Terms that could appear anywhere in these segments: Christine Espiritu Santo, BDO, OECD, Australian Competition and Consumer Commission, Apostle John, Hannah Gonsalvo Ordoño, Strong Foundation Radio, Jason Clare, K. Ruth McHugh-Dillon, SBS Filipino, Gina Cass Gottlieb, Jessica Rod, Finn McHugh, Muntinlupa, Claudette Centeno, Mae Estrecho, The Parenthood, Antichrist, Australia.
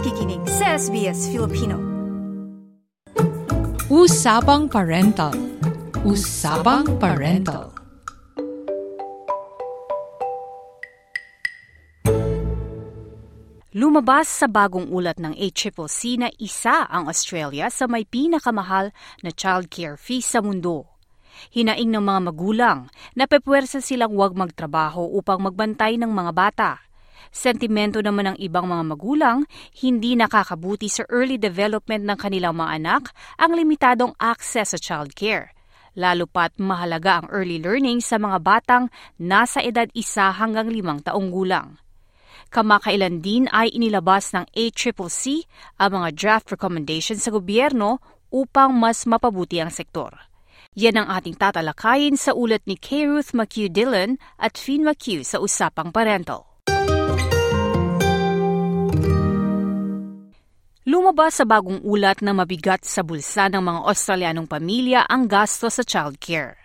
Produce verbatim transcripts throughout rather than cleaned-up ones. nakikinig sa S B S Filipino. Usapang Parental. Usapang Parental. Lumabas sa bagong ulat ng A C C C na isa ang Australia sa may pinakamahal na childcare fee sa mundo. Hinaing ng mga magulang na pepwersa silang huwag magtrabaho upang magbantay ng mga bata. Sentimento naman ng ibang mga magulang, hindi nakakabuti sa early development ng kanilang mga anak ang limitadong access sa childcare. Lalo pat mahalaga ang early learning sa mga batang nasa edad isa hanggang limang taong gulang. Kamakailan din ay inilabas ng A C C C ang mga draft recommendations sa gobyerno upang mas mapabuti ang sektor. Yan ang ating tatalakayin sa ulat ni K. Ruth McHugh-Dillon at Finn McHugh sa Usapang Parental. Lumabas sa bagong ulat na mabigat sa bulsa ng mga Australianong pamilya ang gasto sa childcare.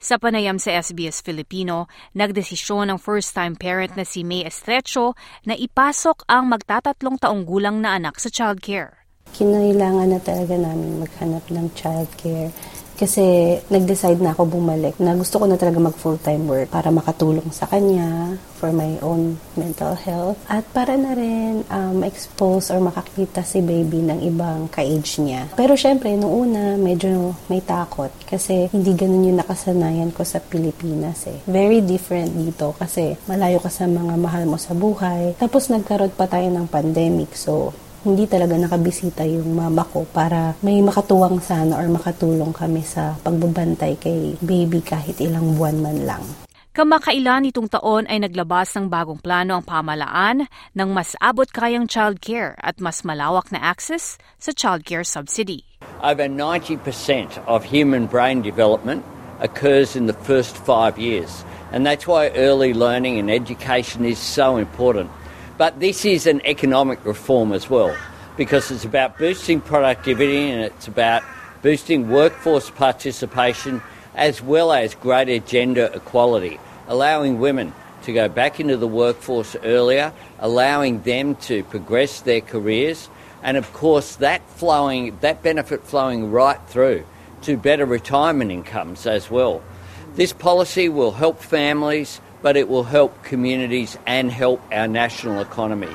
Sa panayam sa S B S Filipino, nagdesisyon ang first-time parent na si Mae Estrecho na ipasok ang magtatatlong taong gulang na anak sa childcare. Kinailangan na talaga namin maghanap ng childcare. Kasi nag-decide na ako bumalik na gusto ko na talaga mag full-time work para makatulong sa kanya for my own mental health at para na rin um, expose or makakita si baby ng ibang ka-age niya. Pero syempre, noong una, medyo may takot kasi hindi ganun yung nakasanayan ko sa Pilipinas eh. Very different dito kasi malayo ka sa mga mahal mo sa buhay. Tapos nagkaroon pa tayo ng pandemic so hindi talaga nakabisita yung mama ko para may makatuwang sana or makatulong kami sa pagbabantay kay baby kahit ilang buwan man lang. Kamakailan nitong taon ay naglabas ng bagong plano ang pamahalaan ng mas abot kayang childcare at mas malawak na access sa childcare subsidy. Over ninety percent of human brain development occurs in the first five years. And that's why early learning and education is so important. But this is an economic reform as well, because it's about boosting productivity and it's about boosting workforce participation as well as greater gender equality, allowing women to go back into the workforce earlier, allowing them to progress their careers, and of course that flowing, that benefit flowing right through to better retirement incomes as well. This policy will help families, but it will help communities and help our national economy.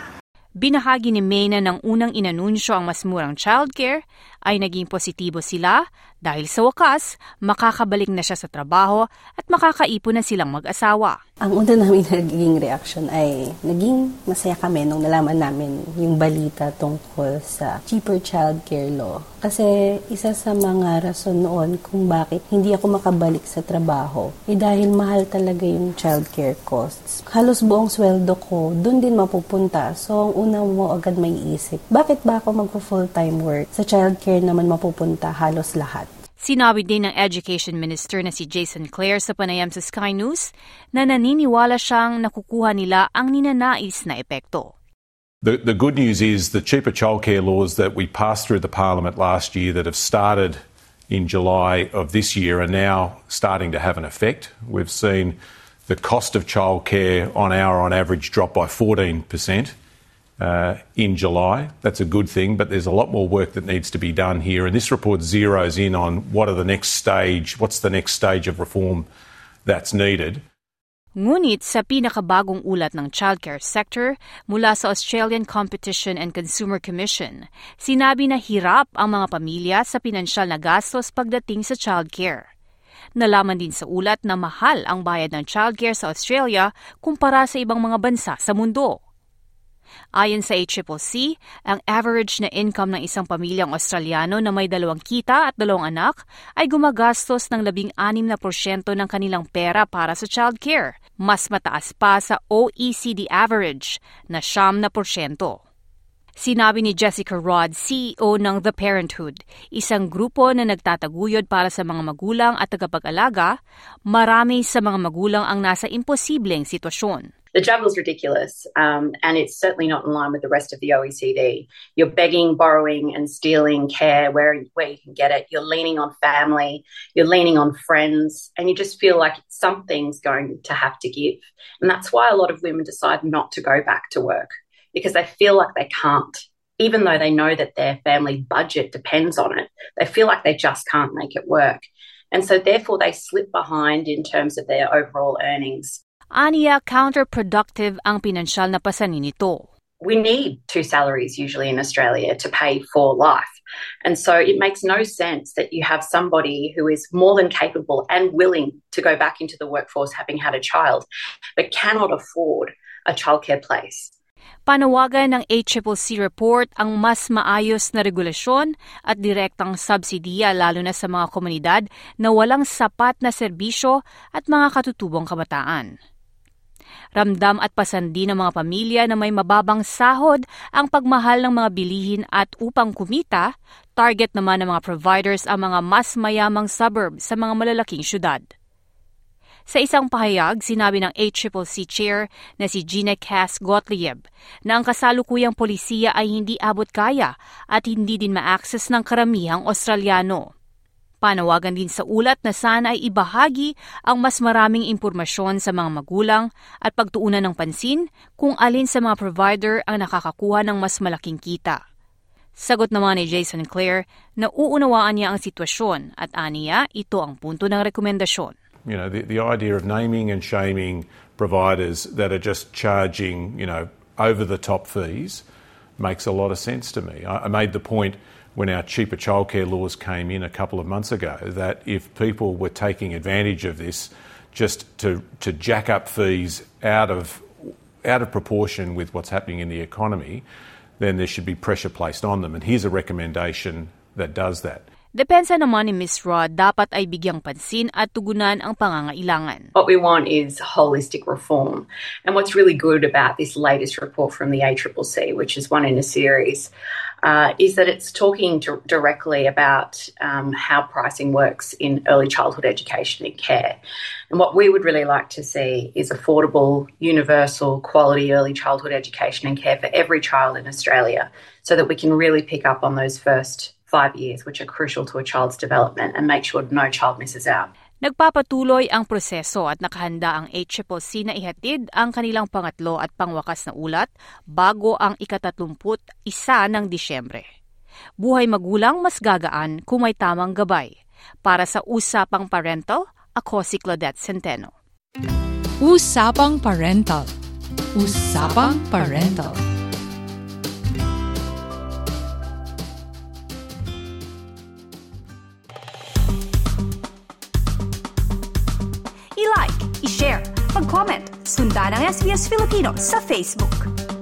Binahagi ni May na ng unang inanunsyo ang mas murang childcare ay naging positibo sila dahil sa wakas, makakabalik na siya sa trabaho at makakaipon na silang mag-asawa. Ang una namin naging reaction ay naging masaya kami nung nalaman namin yung balita tungkol sa cheaper childcare law. Kasi isa sa mga rason noon kung bakit hindi ako makabalik sa trabaho ay eh dahil mahal talaga yung childcare costs. Halos buong sweldo ko doon din mapupunta. So ang una mo agad may isip, bakit ba ako mag-full-time work? Sa childcare naman mapupunta halos lahat. Sinabi din ng Education Minister na si Jason Clare sa panayam sa Sky News na naniniwala siyang nakukuha nila ang ninanais na epekto. The, the good news is the cheaper childcare laws that we passed through the Parliament last year that have started in July of this year are now starting to have an effect. We've seen the cost of childcare on hour on average drop by fourteen percent uh, in July. That's a good thing, but there's a lot more work that needs to be done here. And this report zeroes in on what are the next stage, what's the next stage of reform that's needed. Ngunit sa pinakabagong ulat ng childcare sector mula sa Australian Competition and Consumer Commission, sinabi na hirap ang mga pamilya sa pinansyal na gastos pagdating sa childcare. Nalaman din sa ulat na mahal ang bayad ng childcare sa Australia kumpara sa ibang mga bansa sa mundo. Ayon sa A C C C, ang average na income ng isang pamilyang Australiano na may dalawang kita at dalawang anak ay gumagastos ng labing anim na porsyento ng kanilang pera para sa childcare, mas mataas pa sa O E C D average na siyam na porsyento. Sinabi ni Jessica Rod, C E O ng The Parenthood, isang grupo na nagtataguyod para sa mga magulang at tagapag-alaga, marami sa mga magulang ang nasa imposibleng sitwasyon. The juggle is ridiculous, um, and it's certainly not in line with the rest of the O E C D. You're begging, borrowing and stealing care where, where you can get it. You're leaning on family, you're leaning on friends, and you just feel like something's going to have to give. And that's why a lot of women decide not to go back to work, because they feel like they can't, even though they know that their family budget depends on it, they feel like they just can't make it work. And so therefore they slip behind in terms of their overall earnings. Aniya, counterproductive ang pinansyal na pasanin nito. We need two salaries usually in Australia to pay for life. And so it makes no sense that you have somebody who is more than capable and willing to go back into the workforce having had a child, but cannot afford a childcare place. Panawagan ng A C C C report ang mas maayos na regulasyon at direktang subsidiya lalo na sa mga komunidad na walang sapat na serbisyo at mga katutubong kabataan. Ramdam at pasandi ng mga pamilya na may mababang sahod ang pagmahal ng mga bilihin at upang kumita, target naman ng mga providers ang mga mas mayamang suburb sa mga malalaking syudad. Sa isang pahayag, sinabi ng A C C C Chair na si Gina Cass Gottlieb na ang kasalukuyang polisiya ay hindi abot kaya at hindi din ma-access ng karamihang Australiano. Panawagan din sa ulat na sana ay ibahagi ang mas maraming impormasyon sa mga magulang at pagtuunan ng pansin kung alin sa mga provider ang nakakakuha ng mas malaking kita. Sagot naman ni Jason Clare na uunawaan niya ang sitwasyon at aniya ito ang punto ng rekomendasyon. You know, the, the idea of naming and shaming providers that are just charging, you know, over-the-top fees makes a lot of sense to me. I, I made the point when our cheaper childcare laws came in a couple of months ago, that if people were taking advantage of this just to, to jack up fees out of out of proportion with what's happening in the economy, then there should be pressure placed on them. And here's a recommendation that does that. Depensa naman ni Miz Rod, dapat ay bigyang pansin at tugunan ang pangangailangan. What we want is holistic reform. And what's really good about this latest report from the A C C C, which is one in a series, Uh, is that it's talking to, directly about um, how pricing works in early childhood education and care. And what we would really like to see is affordable, universal, quality early childhood education and care for every child in Australia so that we can really pick up on those first five years, which are crucial to a child's development, and make sure no child misses out. Nagpapatuloy ang proseso at nakahanda ang A C C C na ihatid ang kanilang pangatlo at pangwakas na ulat bago ang ikatatlumput isa ng Disyembre. Buhay magulang mas gagaan kung may tamang gabay. Para sa Usapang Parental, ako si Claudette Centeno. Usapang Parental. Usapang Parental. I-like, i-share, mag-comment, sundan ang S B S Filipino sa Facebook.